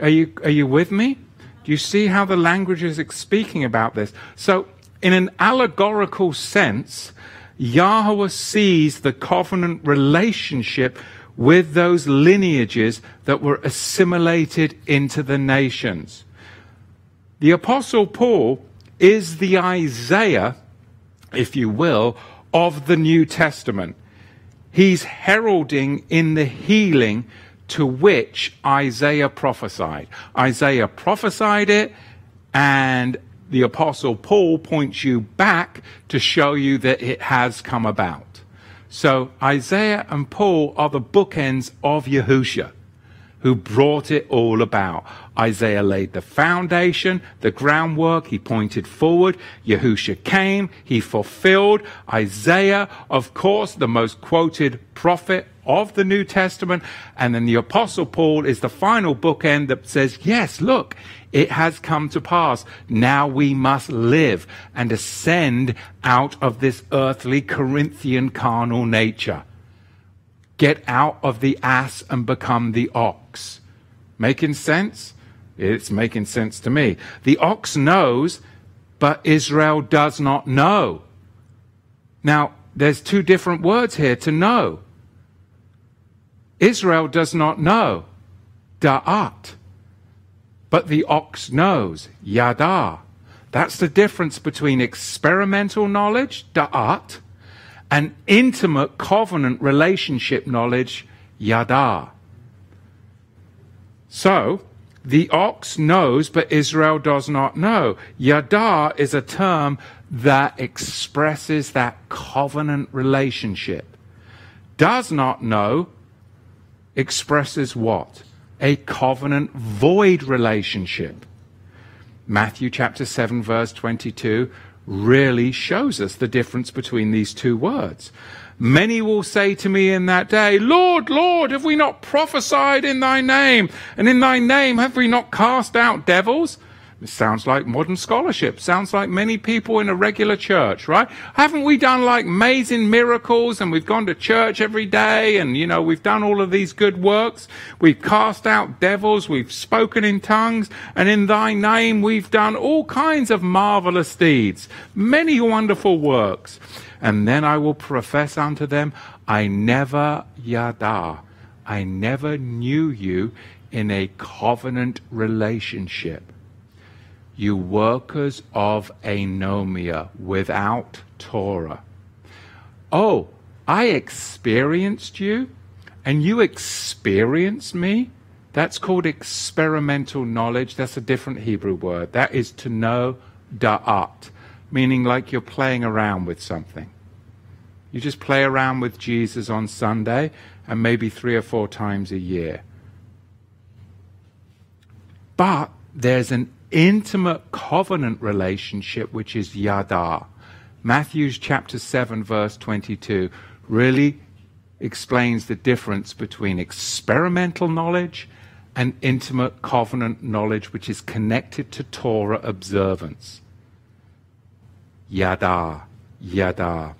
Are you with me? Do you see how the language is speaking about this? So, in an allegorical sense, Yahuwah sees the covenant relationship with those lineages that were assimilated into the nations. The Apostle Paul is the Isaiah, if you will, of the New Testament. He's heralding in the healing to which Isaiah prophesied. Isaiah prophesied it, and the Apostle Paul points you back to show you that it has come about. So Isaiah and Paul are the bookends of Yahushua, who brought it all about. Isaiah laid the foundation, the groundwork, he pointed forward. Yahushua came, he fulfilled. Isaiah, of course, the most quoted prophet of the New Testament. And then the Apostle Paul is the final bookend that says, yes, look, it has come to pass. Now we must live and ascend out of this earthly Corinthian carnal nature. Get out of the ass and become the ox. Making sense? It's making sense to me. The ox knows, but Israel does not know. Now, there's two different words here to know. Israel does not know, Da'at, but the ox knows, Yada. That's the difference between experimental knowledge, Da'at, and intimate covenant relationship knowledge, Yada. So, the ox knows, but Israel does not know. Yada is a term that expresses that covenant relationship. Does not know expresses what? A covenant void relationship. Matthew chapter 7 verse 22 really shows us the difference between these two words. Many will say to me in that day, Lord, Lord, have we not prophesied in thy name? And in thy name have we not cast out devils? It sounds like modern scholarship. Sounds like many people in a regular church, right? Haven't we done like amazing miracles and we've gone to church every day and, you know, we've done all of these good works. We've cast out devils. We've spoken in tongues. And in thy name we've done all kinds of marvelous deeds, many wonderful works. And then I will profess unto them, I never yada. I never knew you in a covenant relationship. You workers of anomia, without Torah. Oh, I experienced you, and you experienced me? That's called experimental knowledge. That's a different Hebrew word. That is to know da'at, meaning like you're playing around with something. You just play around with Jesus on Sunday, and maybe 3 or 4 times a year. But there's an intimate covenant relationship, which is Yada. Matthew chapter 7 verse 22 really explains the difference between experimental knowledge and intimate covenant knowledge, which is connected to Torah observance. Yada, Yada.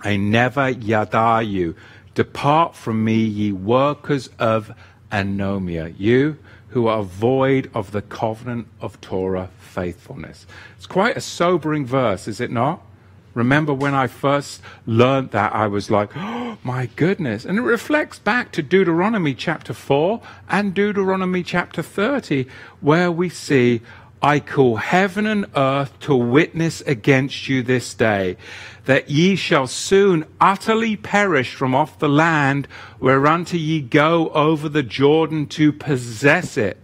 I never Yada you. Depart from me, ye workers of anomia. You who are void of the covenant of Torah faithfulness. It's quite a sobering verse, is it not? Remember when I first learned that, I was like, oh my goodness. And it reflects back to Deuteronomy chapter 4 and Deuteronomy chapter 30, where we see, I call heaven and earth to witness against you this day, that ye shall soon utterly perish from off the land whereunto ye go over the Jordan to possess it.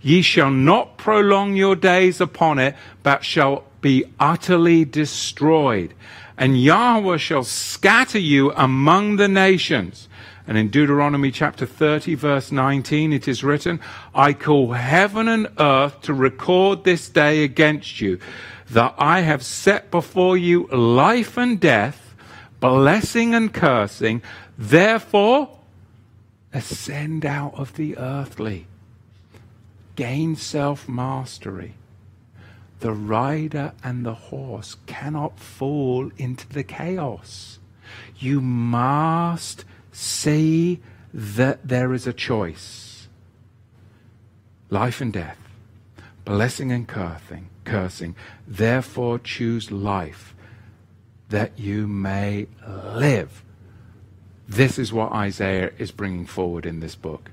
Ye shall not prolong your days upon it, but shall be utterly destroyed. And Yahweh shall scatter you among the nations. And in Deuteronomy chapter 30, verse 19, it is written, I call heaven and earth to record this day against you, that I have set before you life and death, blessing and cursing. Therefore, ascend out of the earthly. Gain self-mastery. The rider and the horse cannot fall into the chaos. You must see that there is a choice. Life and death. Blessing and cursing. Therefore choose life, that you may live. This is what Isaiah is bringing forward in this book.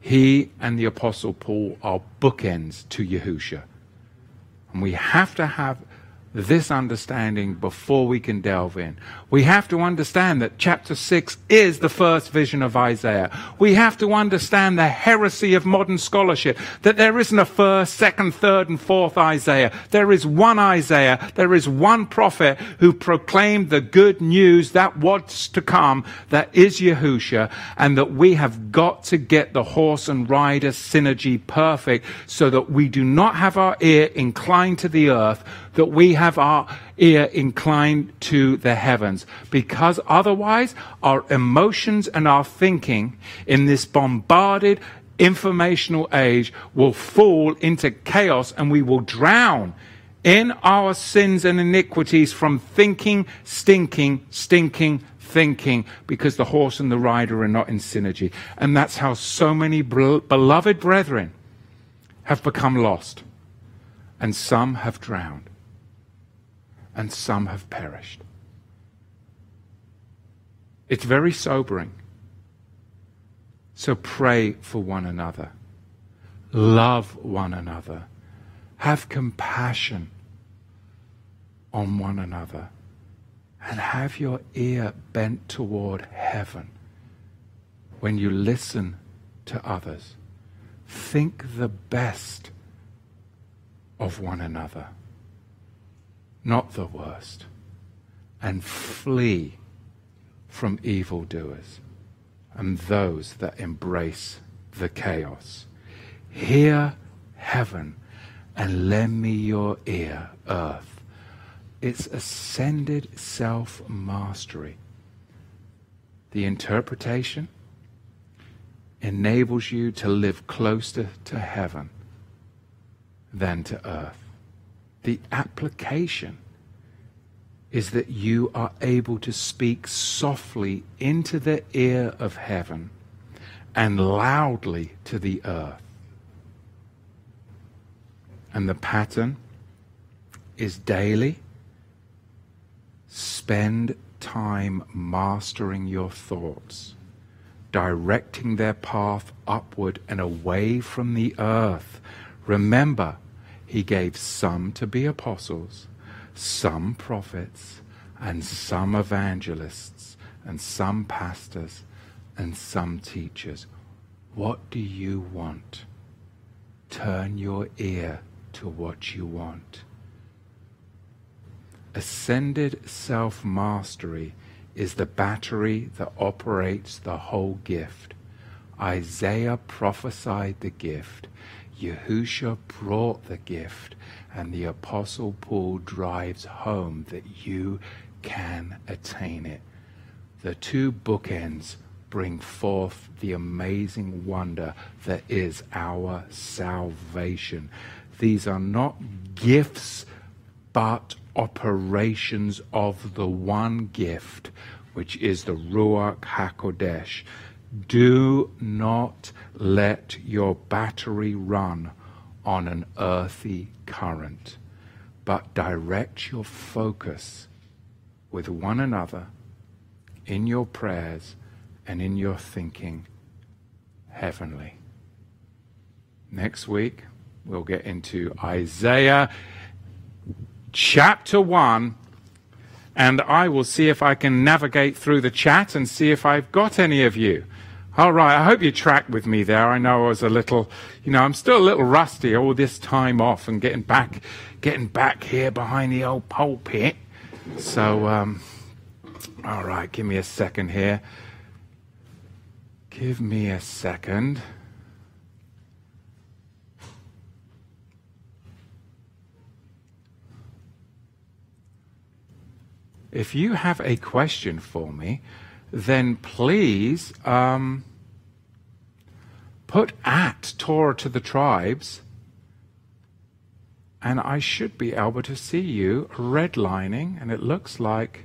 He and the Apostle Paul are bookends to Yahushua. And we have to have this understanding before we can delve in. We have to understand that chapter 6 is the first vision of Isaiah. We have to understand the heresy of modern scholarship, that there isn't a first, second, third, and fourth Isaiah. There is one Isaiah. There is one prophet who proclaimed the good news that was to come, that is Yahushua, and that we have got to get the horse and rider synergy perfect so that we do not have our ear inclined to the earth, that we have our ear inclined to the heavens, because otherwise our emotions and our thinking in this bombarded informational age will fall into chaos, and we will drown in our sins and iniquities from thinking, stinking, thinking, because the horse and the rider are not in synergy. And that's how so many beloved brethren have become lost, and some have drowned, and some have perished. It's very sobering. So pray for one another, love one another, have compassion on one another, and have your ear bent toward heaven when you listen to others. Think the best of one another, not the worst, and flee from evildoers and those that embrace the chaos. Hear heaven, and lend me your ear, earth. It's ascended self-mastery. The interpretation enables you to live closer to heaven than to earth. The application is that you are able to speak softly into the ear of heaven and loudly to the earth. And the pattern is daily. Spend time mastering your thoughts, directing their path upward and away from the earth. Remember, he gave some to be apostles, some prophets, and some evangelists, and some pastors, and some teachers. What do you want? Turn your ear to what you want. Ascended self-mastery is the battery that operates the whole gift. Isaiah prophesied the gift, Yahushua brought the gift, and the Apostle Paul drives home that you can attain it. The two bookends bring forth the amazing wonder that is our salvation. These are not gifts, but operations of the one gift, which is the Ruach HaKodesh. Do not let your battery run on an earthy current, but direct your focus with one another in your prayers and in your thinking heavenly. Next week, we'll get into Isaiah chapter 1, and I will see if I can navigate through the chat and see if I've got any of you. All right, I hope you tracked with me there. I know I was a little, I'm still a little rusty all this time off and getting back here behind the old pulpit. So, all right, give me a second here. Give me a second. If you have a question for me, then please put at Torah to the Tribes, and I should be able to see you redlining, and it looks like,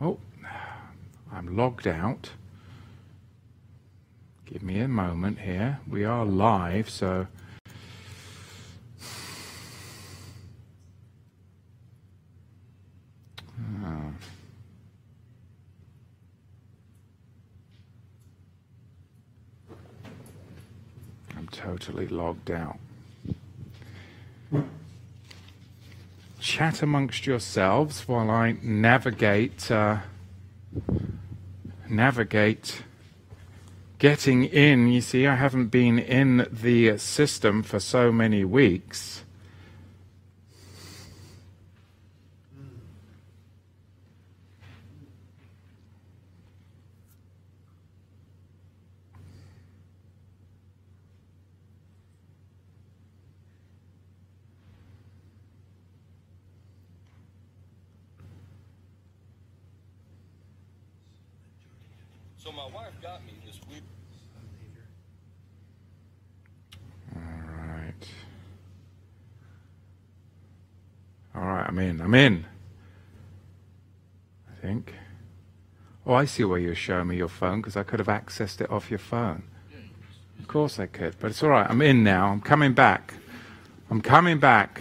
oh, I'm logged out. Give me a moment here. We are live, so I'm totally logged out. Chat amongst yourselves while I navigate getting in. You see, I haven't been in the system for so many weeks. So my wife got me this week. All right, I'm in. I think. Oh, I see why you're showing me your phone, because I could have accessed it off your phone. Of course I could, but it's all right. I'm in now. I'm coming back.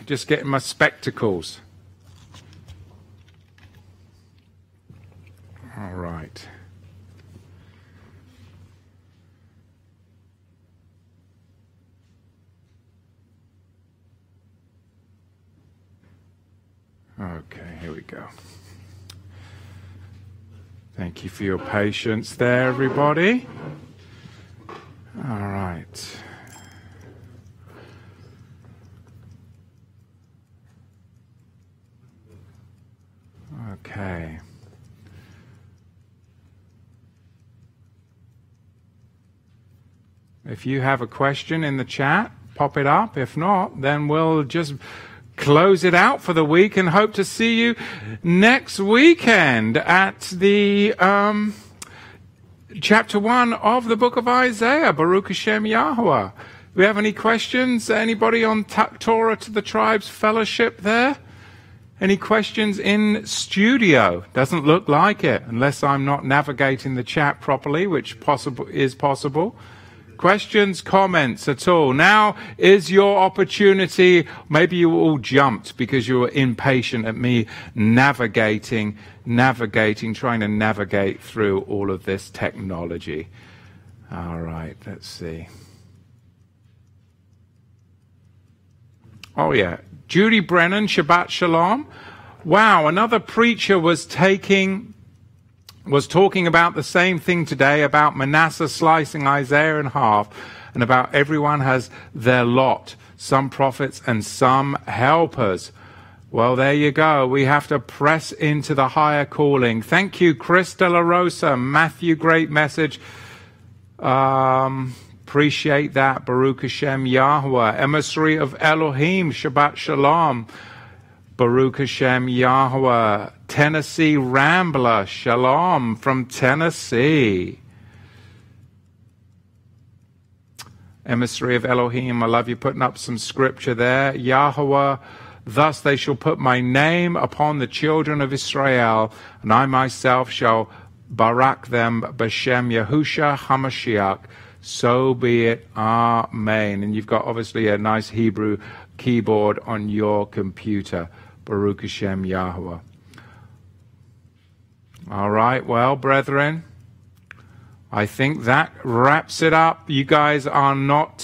Just getting my spectacles. All right. Okay, here we go. Thank you for your patience there, everybody. All right. Okay. If you have a question in the chat, pop it up. If not, then we'll just close it out for the week and hope to see you next weekend at the chapter 1 of the book of Isaiah. Baruch Hashem Yahuwah. Do we have any questions? Anybody on Torah to the Tribes Fellowship there? Any questions in studio? Doesn't look like it, unless I'm not navigating the chat properly, which is possible. Questions, comments at all? Now is your opportunity. Maybe you all jumped because you were impatient at me trying to navigate through all of this technology. All right, let's see. Oh yeah, Judy Brennan, Shabbat Shalom. Wow, another preacher was talking about the same thing today, about Manasseh slicing Isaiah in half, and about everyone has their lot, some prophets and some helpers. Well, there you go. We have to press into the higher calling. Thank you, Chris De La Rosa. Matthew, great message. Appreciate that. Baruch Hashem Yahuwah. Emissary of Elohim, Shabbat Shalom. Baruch Hashem Yahuwah. Tennessee Rambler, Shalom from Tennessee. Emissary of Elohim, I love you putting up some scripture there. Yahuwah, thus they shall put my name upon the children of Israel, and I myself shall barak them, b'shem Yahushua HaMashiach. So be it. Amen. And you've got obviously a nice Hebrew keyboard on your computer. Baruch Hashem Yahuwah. All right, well, brethren, I think that wraps it up. You guys are not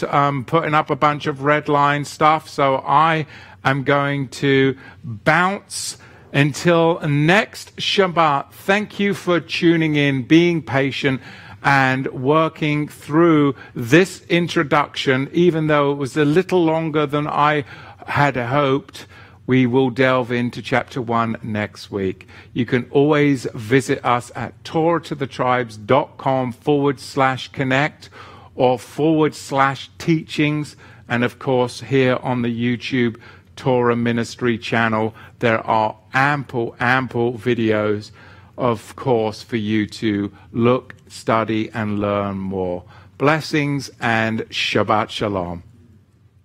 putting up a bunch of red line stuff, so I am going to bounce until next Shabbat. Thank you for tuning in, being patient, and working through this introduction, even though it was a little longer than I had hoped. We will delve into chapter 1 next week. You can always visit us at TorahToTheTribes.com/connect or /teachings. And of course, here on the YouTube Torah Ministry channel, there are ample videos, of course, for you to look, study, and learn more. Blessings and Shabbat Shalom.